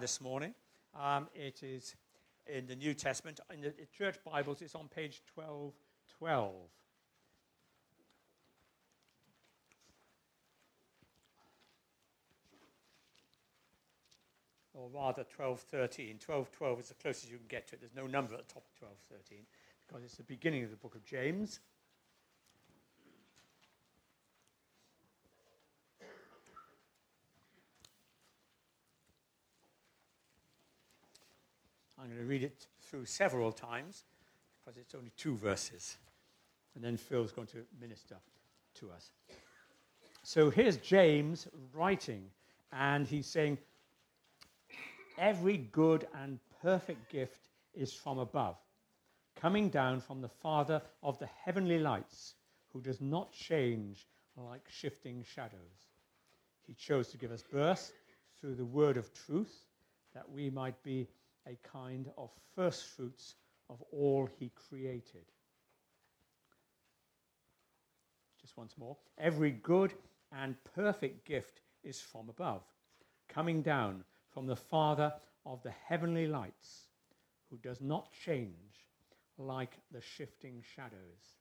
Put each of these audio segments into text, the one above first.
this morning. It is in the New Testament. In the church Bibles, it's on page 1212. Or rather 1213. 1212 is the closest you can get to it. There's no number at the top of 1213 because it's the beginning of the book of James. I'm going to read it through several times because it's only two verses. And then Phil's going to minister to us. So here's James writing, and he's saying, every good and perfect gift is from above, coming down from the Father of the heavenly lights, who does not change like shifting shadows. He chose to give us birth through the word of truth, that we might be a kind of first fruits of all he created. Just once more. Every good and perfect gift is from above, coming down from the Father of the heavenly lights, who does not change like the shifting shadows.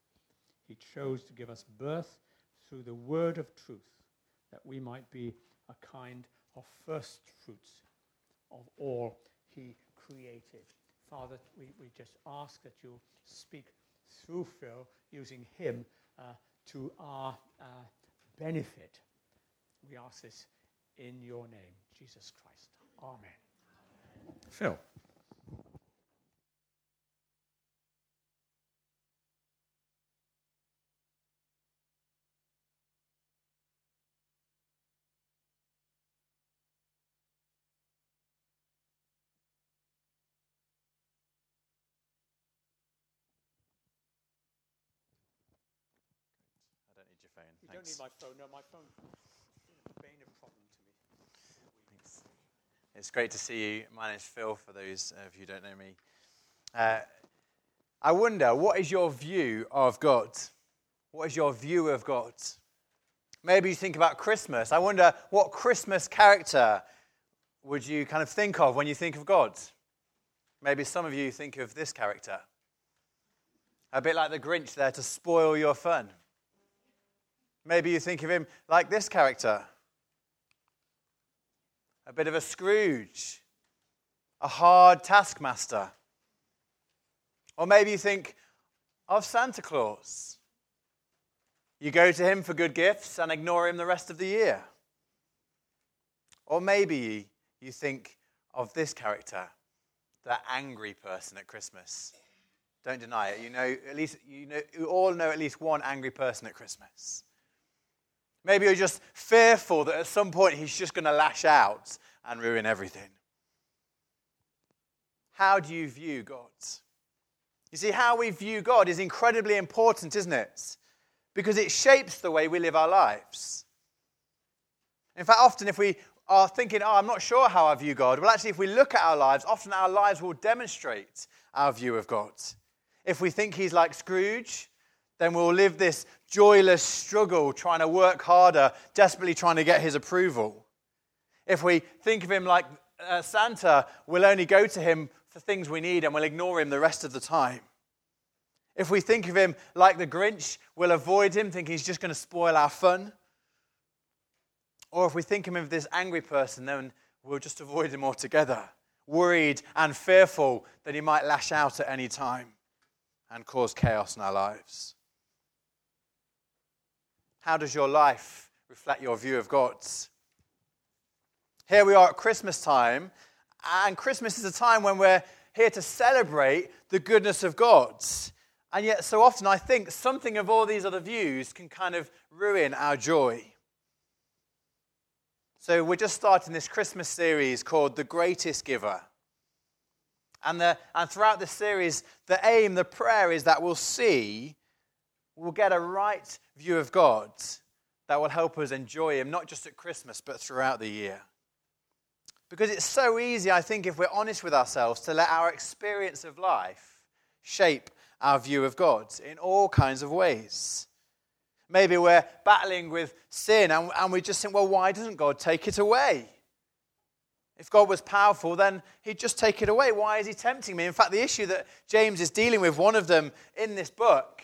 He chose to give us birth through the word of truth, that we might be a kind of first fruits of all he created. Father, we just ask that you speak through Phil, using him to our benefit. We ask this in your name, Jesus Christ. Amen. Phil. I don't need your phone. You don't need my phone. No, my phone is a bane of problem to me. It's great to see you. My name's Phil, for those of you who don't know me. I wonder, what is your view of God? What is your view of God? Maybe you think about Christmas. I wonder, what Christmas character would you kind of think of when you think of God? Maybe some of you think of this character. A bit like the Grinch there to spoil your fun. Maybe you think of him like this character. A bit of a Scrooge, a hard taskmaster. Or maybe you think of Santa Claus. You go to him for good gifts and ignore him the rest of the year. Or maybe you think of this character, that angry person at Christmas. Don't deny it. You all know at least one angry person at Christmas. Maybe you're just fearful that at some point he's just going to lash out and ruin everything. How do you view God? You see, how we view God is incredibly important, isn't it? Because it shapes the way we live our lives. In fact, often if we are thinking, I'm not sure how I view God, well, actually, if we look at our lives, often our lives will demonstrate our view of God. If we think he's like Scrooge, then we'll live this joyless struggle, trying to work harder, desperately trying to get his approval. If we think of him like Santa, we'll only go to him for things we need and we'll ignore him the rest of the time. If we think of him like the Grinch, we'll avoid him, thinking he's just going to spoil our fun. Or if we think of him as this angry person, then we'll just avoid him altogether, worried and fearful that he might lash out at any time and cause chaos in our lives. How does your life reflect your view of God? Here we are at Christmas time, and Christmas is a time when we're here to celebrate the goodness of God. And yet so often I think something of all these other views can kind of ruin our joy. So we're just starting this Christmas series called The Greatest Giver. And throughout this series, the aim, the prayer is that we'll get a right view of God that will help us enjoy him, not just at Christmas, but throughout the year. Because it's so easy, I think, if we're honest with ourselves, to let our experience of life shape our view of God in all kinds of ways. Maybe we're battling with sin and we just think, well, why doesn't God take it away? If God was powerful, then he'd just take it away. Why is he tempting me? In fact, the issue that James is dealing with, one of them in this book,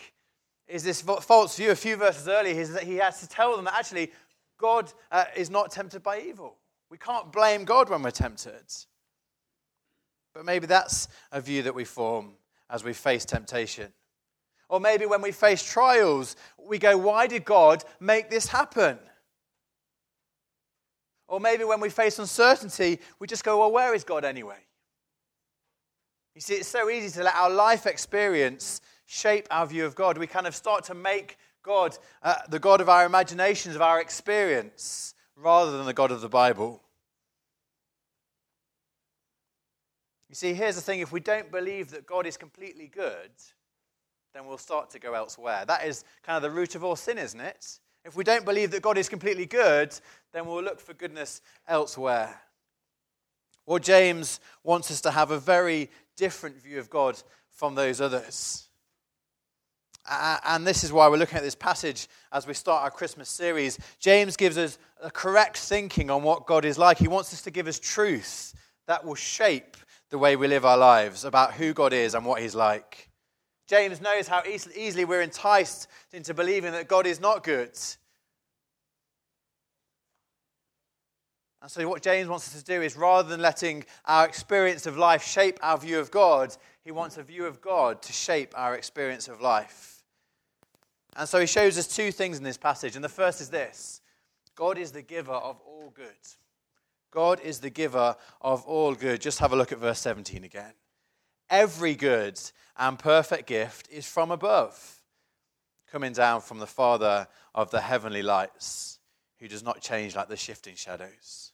is this false view. A few verses earlier, is that he has to tell them that actually God is not tempted by evil. We can't blame God when we're tempted. But maybe that's a view that we form as we face temptation. Or maybe when we face trials, we go, why did God make this happen? Or maybe when we face uncertainty, we just go, well, where is God anyway? You see, it's so easy to let our life experience shape our view of God. We kind of start to make God the God of our imaginations, of our experience, rather than the God of the Bible. You see, here's the thing. If we don't believe that God is completely good, then we'll start to go elsewhere. That is kind of the root of all sin, isn't it? If we don't believe that God is completely good, then we'll look for goodness elsewhere. Well, James wants us to have a very different view of God from those others. And this is why we're looking at this passage as we start our Christmas series. James gives us a correct thinking on what God is like. He wants us to give us truth that will shape the way we live our lives about who God is and what he's like. James knows how easily we're enticed into believing that God is not good. And so what James wants us to do is, rather than letting our experience of life shape our view of God, he wants a view of God to shape our experience of life. And so he shows us two things in this passage. And the first is this: God is the giver of all good. God is the giver of all good. Just have a look at verse 17 again. Every good and perfect gift is from above, coming down from the Father of the heavenly lights, who does not change like the shifting shadows.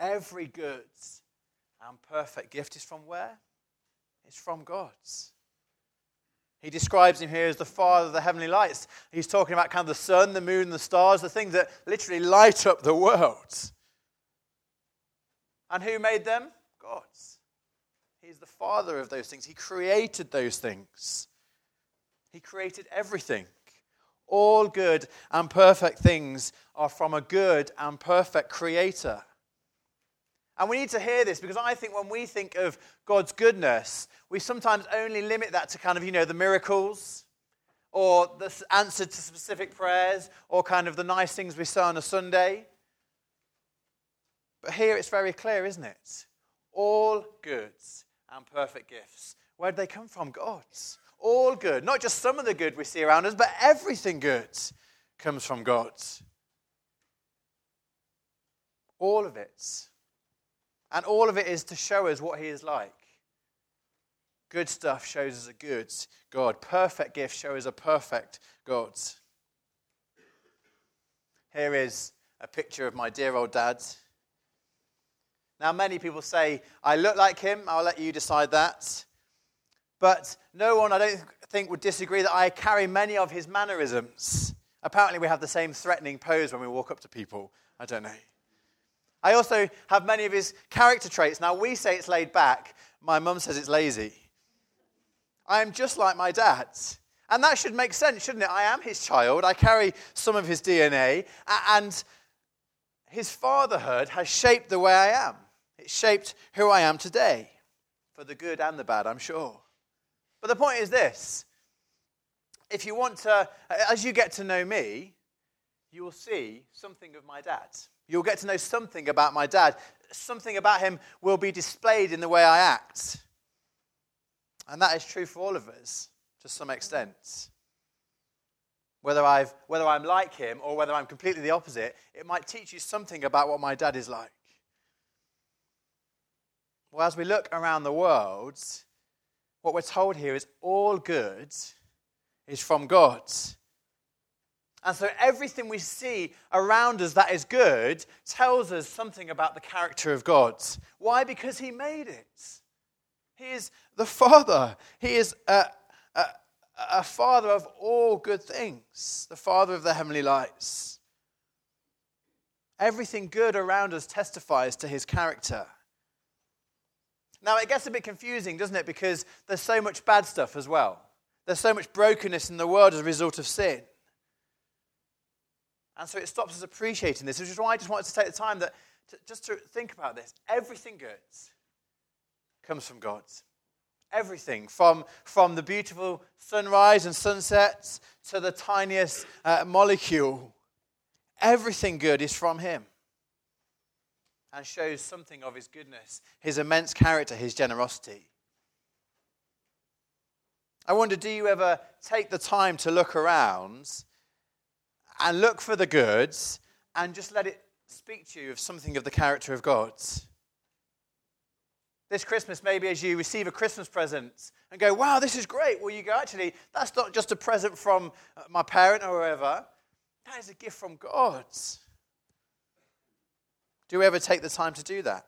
Every good and perfect gift is from where? It's from God. He describes him here as the Father of the heavenly lights. He's talking about kind of the sun, the moon, the stars, the things that literally light up the world. And who made them? God. He's the Father of those things. He created those things. He created everything. All good and perfect things are from a good and perfect Creator. And we need to hear this, because I think when we think of God's goodness, we sometimes only limit that to kind of, you know, the miracles or the answer to specific prayers or kind of the nice things we say on a Sunday. But here it's very clear, isn't it? All goods and perfect gifts. Where did they come from? God's. All good. Not just some of the good we see around us, but everything good comes from God. All of it. And all of it is to show us what he is like. Good stuff shows us a good God. Perfect gifts show us a perfect God. Here is a picture of my dear old dad. Now, many people say, I look like him. I'll let you decide that. But no one, I don't think, would disagree that I carry many of his mannerisms. Apparently, we have the same threatening pose when we walk up to people. I don't know. I also have many of his character traits. Now, we say it's laid back. My mum says it's lazy. I am just like my dad. And that should make sense, shouldn't it? I am his child. I carry some of his DNA. And his fatherhood has shaped the way I am. It shaped who I am today, for the good and the bad, I'm sure. But the point is this: if you want to, as you get to know me, you will see something of my dad. You'll get to know something about my dad. Something about him will be displayed in the way I act. And that is true for all of us, to some extent. Whether I'm like him or whether I'm completely the opposite, it might teach you something about what my dad is like. Well, as we look around the world, what we're told here is all good is from God. And so everything we see around us that is good tells us something about the character of God. Why? Because he made it. He is the Father. He is a Father of all good things, the Father of the heavenly lights. Everything good around us testifies to his character. Now, it gets a bit confusing, doesn't it? Because there's so much bad stuff as well. There's so much brokenness in the world as a result of sin. And so it stops us appreciating this, which is why I just wanted to take the time that just to think about this, everything good comes from God. Everything, from the beautiful sunrise and sunsets to the tiniest molecule, everything good is from him and shows something of his goodness, his immense character, his generosity. I wonder, do you ever take the time to look around and look for the goods and just let it speak to you of something of the character of God? This Christmas, maybe as you receive a Christmas present and go, wow, this is great. Well, you go, actually, that's not just a present from my parent or whoever. That is a gift from God. Do we ever take the time to do that?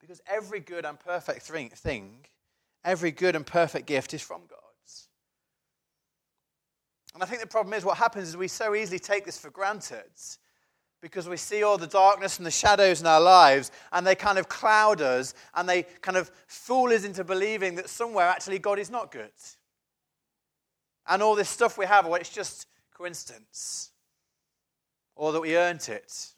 Because every good and perfect thing, every good and perfect gift is from God. And I think the problem is what happens is we so easily take this for granted, because we see all the darkness and the shadows in our lives, and they kind of cloud us, and they kind of fool us into believing that somewhere actually God is not good. And all this stuff we have, well, it's just coincidence, or that we earned it.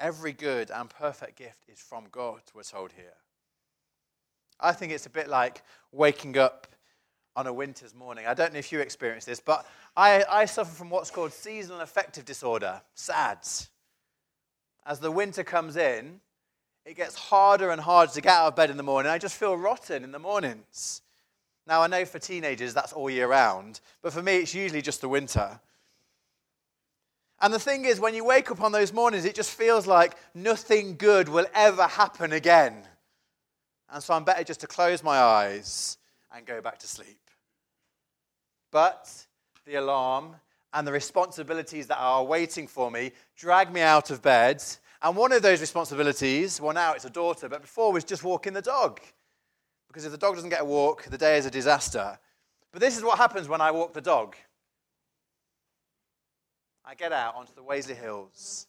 Every good and perfect gift is from God, we're told here. I think it's a bit like waking up on a winter's morning. I don't know if you experience this, but I suffer from what's called seasonal affective disorder, SADS. As the winter comes in, it gets harder and harder to get out of bed in the morning. I just feel rotten in the mornings. Now, I know for teenagers that's all year round, but for me it's usually just the winter. And the thing is, when you wake up on those mornings, it just feels like nothing good will ever happen again. And so I'm better just to close my eyes and go back to sleep. But the alarm and the responsibilities that are waiting for me drag me out of bed. And one of those responsibilities, well, now it's a daughter, but before was just walking the dog. Because if the dog doesn't get a walk, the day is a disaster. But this is what happens when I walk the dog. I get out onto the Wazeley Hills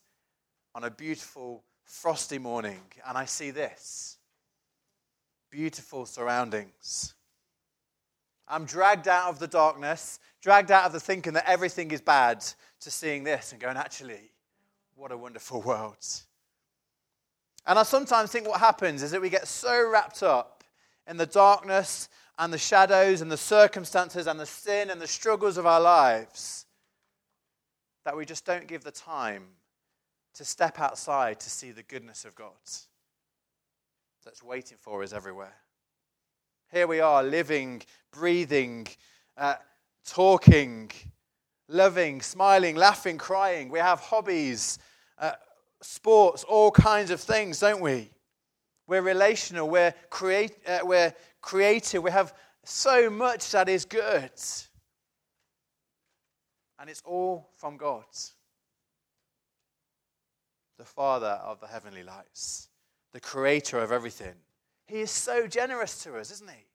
on a beautiful, frosty morning, and I see this. Beautiful surroundings. I'm dragged out of the darkness, dragged out of the thinking that everything is bad, to seeing this and going, actually, what a wonderful world. And I sometimes think what happens is that we get so wrapped up in the darkness and the shadows and the circumstances and the sin and the struggles of our lives that we just don't give the time to step outside to see the goodness of God that's waiting for us everywhere. Here we are, living, breathing, talking, loving, smiling, laughing, crying. We have hobbies, sports, all kinds of things, don't we? We're relational, we're creative, we have so much that is good. And it's all from God, the Father of the heavenly lights, the creator of everything. He is so generous to us, isn't he?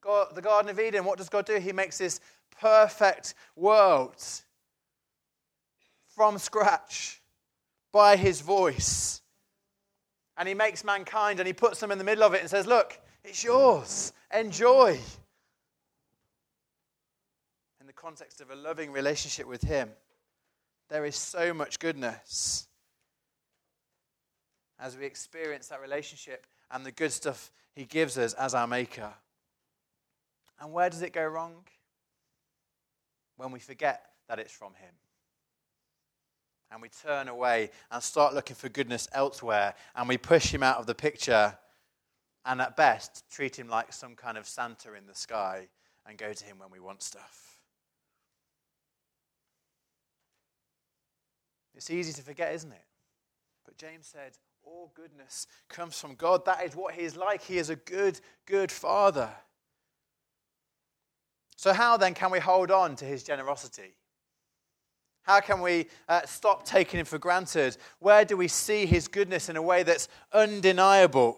God, the Garden of Eden, what does God do? He makes this perfect world from scratch by his voice. And he makes mankind and he puts them in the middle of it and says, look, it's yours. Enjoy. In the context of a loving relationship with him, there is so much goodness. As we experience that relationship and the good stuff he gives us as our maker. And where does it go wrong? When we forget that it's from him. And we turn away and start looking for goodness elsewhere. And we push him out of the picture. And at best, treat him like some kind of Santa in the sky. And go to him when we want stuff. It's easy to forget, isn't it? But James said, all goodness comes from God. That is what he is like. He is a good, good father. So how then can we hold on to his generosity? How can we stop taking him for granted? Where do we see his goodness in a way that's undeniable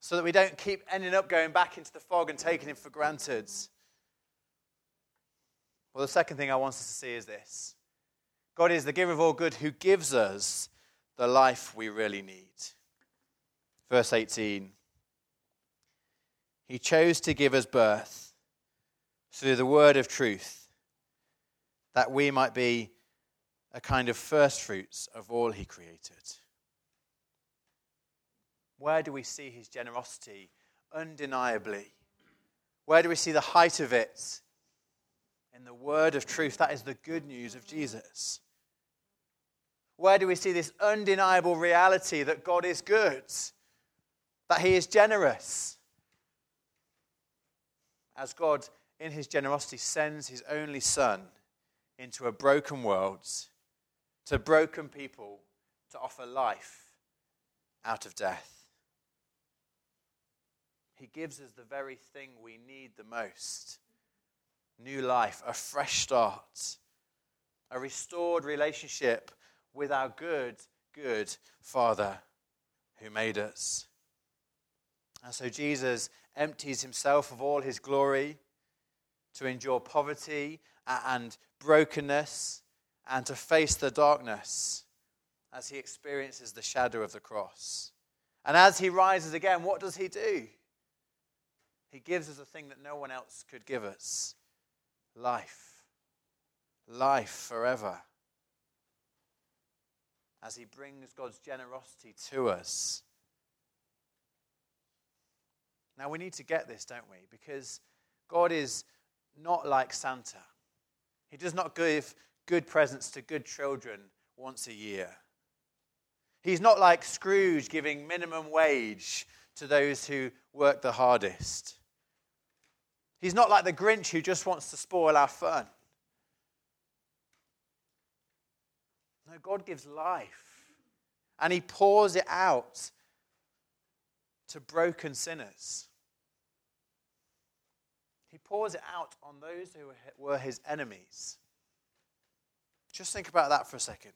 so that we don't keep ending up going back into the fog and taking him for granted? Well, the second thing I want us to see is this. God is the giver of all good who gives us the life we really need. Verse 18. He chose to give us birth through the word of truth, that we might be a kind of first fruits of all he created. Where do we see his generosity undeniably? Where do we see the height of it? In the word of truth. That is the good news of Jesus. Where do we see this undeniable reality that God is good, that he is generous? As God, in his generosity, sends his only son into a broken world, to broken people, to offer life out of death. He gives us the very thing we need the most. New life, a fresh start, a restored relationship with our good, good Father who made us. And so Jesus empties himself of all his glory to endure poverty and brokenness and to face the darkness as he experiences the shadow of the cross. And as he rises again, what does he do? He gives us a thing that no one else could give us. Life forever. As he brings God's generosity to us. Now we need to get this, don't we? Because God is not like Santa. He does not give good presents to good children once a year. He's not like Scrooge giving minimum wage to those who work the hardest. He's not like the Grinch who just wants to spoil our fun. No, God gives life, and he pours it out to broken sinners. He pours it out on those who were his enemies. Just think about that for a second.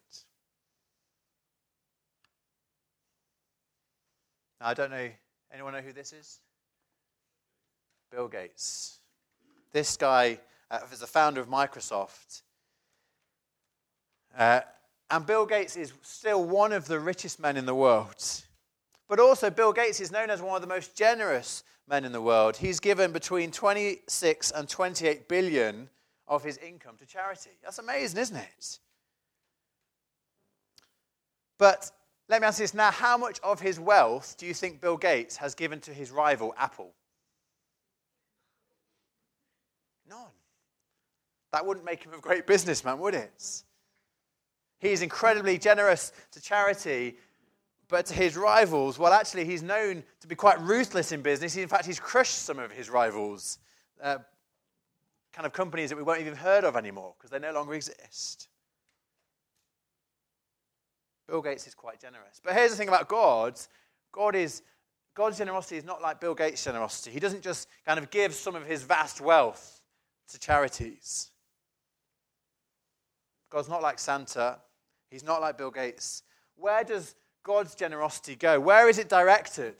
Now, I don't know, anyone know who this is? Bill Gates. This guy is the founder of Microsoft. And Bill Gates is still one of the richest men in the world. But also Bill Gates is known as one of the most generous men in the world. He's given between 26 and 28 billion of his income to charity. That's amazing, isn't it? But let me ask you this now. How much of his wealth do you think Bill Gates has given to his rival, Apple? None. That wouldn't make him a great businessman, would it? He's incredibly generous to charity, but to his rivals, well, actually, he's known to be quite ruthless in business. In fact, he's crushed some of his rivals, kind of companies that we won't even heard of anymore because they no longer exist. Bill Gates is quite generous. But here's the thing about God. God's generosity is not like Bill Gates' generosity. He doesn't just kind of give some of his vast wealth to charities. God's not like Santa. He's not like Bill Gates. Where does God's generosity go? Where is it directed?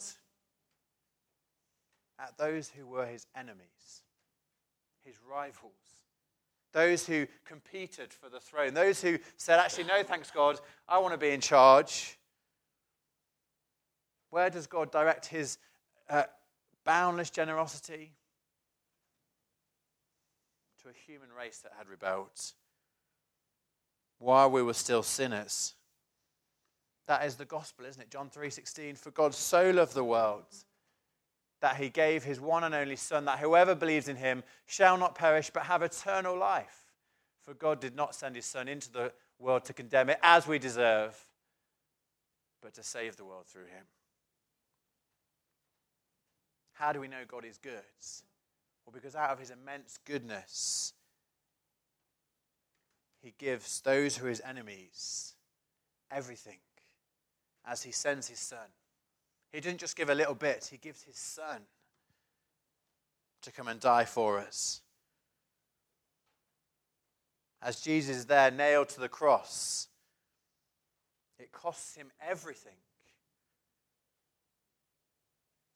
At those who were his enemies, his rivals, those who competed for the throne, those who said, actually, no, thanks God, I want to be in charge. Where does God direct his boundless generosity? To a human race that had rebelled. While we were still sinners. That is the gospel, isn't it? John 3:16, for God so loved the world that he gave his one and only son, that whoever believes in him shall not perish but have eternal life. For God did not send his son into the world to condemn it as we deserve, but to save the world through him. How do we know God is good? Well, because out of his immense goodness, he gives those who are his enemies everything as he sends his son. He didn't just give a little bit, he gives his son to come and die for us. As Jesus is there nailed to the cross, it costs him everything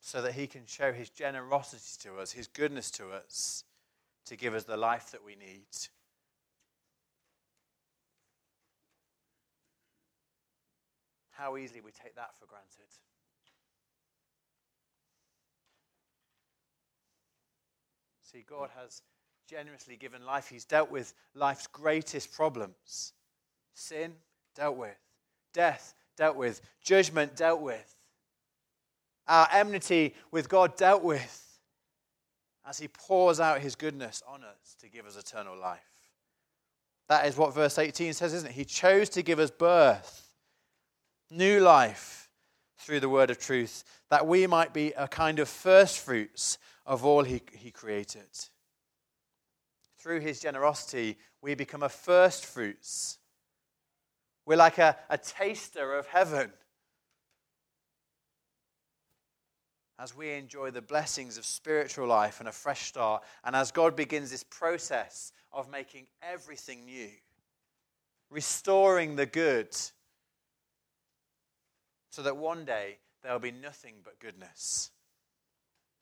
so that he can show his generosity to us, his goodness to us, to give us the life that we need. How easily we take that for granted. See, God has generously given life. He's dealt with life's greatest problems Sin dealt with. Death dealt with. Judgment dealt with. Our enmity with God dealt with as he pours out his goodness on us to give us eternal life. That is what verse 18 says, isn't it? He chose to give us birth, new life through the word of truth, that we might be a kind of first fruits of all he created. Through his generosity, we become a first fruits. We're like a taster of heaven. As we enjoy the blessings of spiritual life and a fresh start, and as God begins this process of making everything new, restoring the good, so that one day there'll be nothing but goodness,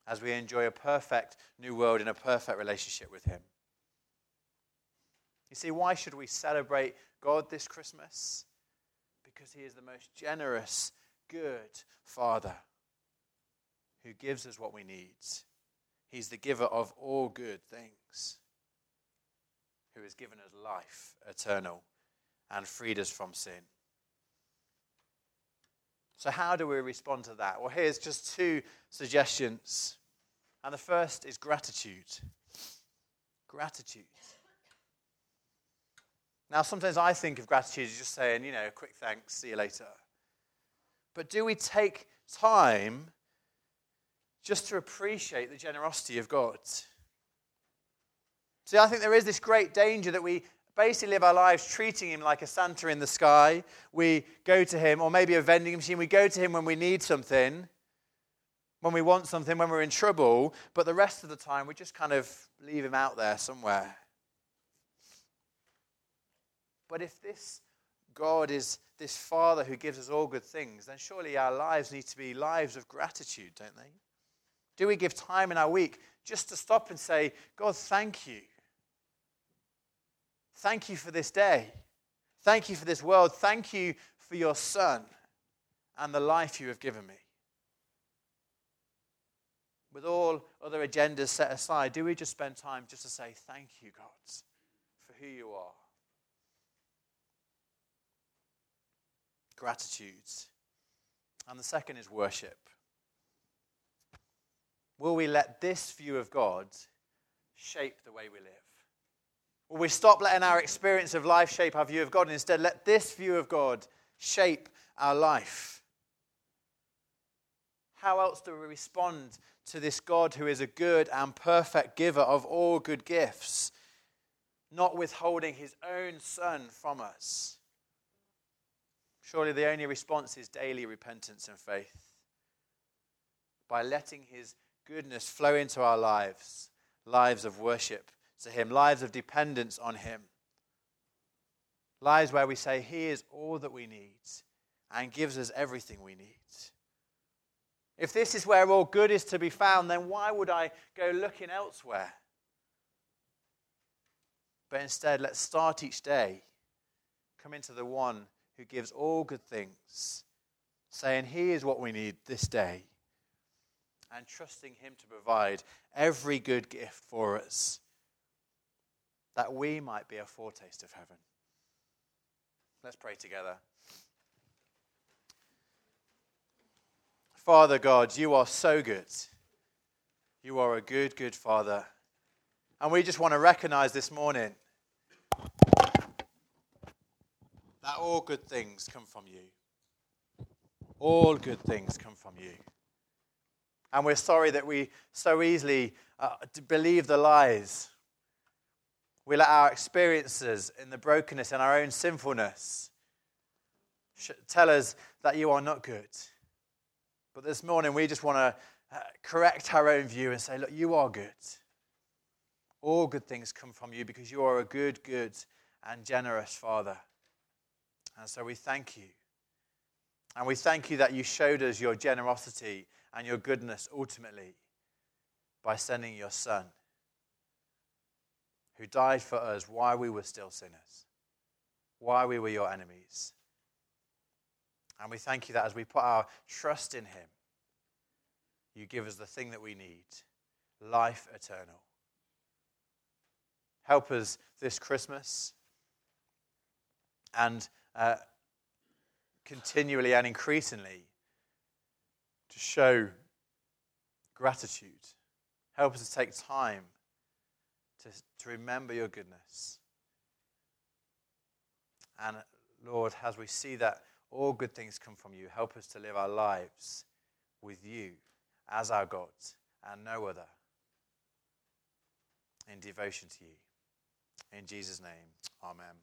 as we enjoy a perfect new world in a perfect relationship with him. You see, why should we celebrate God this Christmas? Because he is the most generous, good Father, who gives us what we need. He's the giver of all good things, who has given us life eternal and freed us from sin. So how do we respond to that? Well, here's just two suggestions. And the first is gratitude. Gratitude. Now, sometimes I think of gratitude as just saying, you know, quick thanks, see you later. But do we take time just to appreciate the generosity of God? See, I think there is this great danger that we basically live our lives treating him like a Santa in the sky. We go to him, or maybe a vending machine. We go to him when we need something, when we want something, when we're in trouble. But the rest of the time, we just kind of leave him out there somewhere. But if this God is this Father who gives us all good things, then surely our lives need to be lives of gratitude, don't they? Do we give time in our week just to stop and say, God, thank you. Thank you for this day. Thank you for this world. Thank you for your Son and the life you have given me. With all other agendas set aside, do we just spend time just to say, thank you, God, for who you are? Gratitude. And the second is worship. Will we let this view of God shape the way we live? Will we stop letting our experience of life shape our view of God and instead let this view of God shape our life? How else do we respond to this God who is a good and perfect giver of all good gifts, not withholding his own Son from us? Surely the only response is daily repentance and faith, by letting his goodness flow into our lives, lives of worship to him, lives of dependence on him, lives where we say he is all that we need and gives us everything we need. If this is where all good is to be found, then why would I go looking elsewhere? But instead, let's start each day, come into the one who gives all good things, saying he is what we need this day, and trusting him to provide every good gift for us, that we might be a foretaste of heaven. Let's pray together. Father God, you are so good. You are a good, good Father. And we just want to recognize this morning that all good things come from you. All good things come from you. And we're sorry that we so easily believe the lies. We let our experiences in the brokenness and our own sinfulness tell us that you are not good. But this morning, we just want to correct our own view and say, look, you are good. All good things come from you because you are a good, good and generous Father. And so we thank you. And we thank you that you showed us your generosity and your goodness ultimately by sending your Son, who died for us while we were still sinners, while we were your enemies. And we thank you that as we put our trust in him, you give us the thing that we need, life eternal. Help us this Christmas and continually and increasingly to show gratitude. Help us to take time to remember your goodness. And Lord, as we see that all good things come from you, help us to live our lives with you as our God and no other, in devotion to you. In Jesus' name, amen.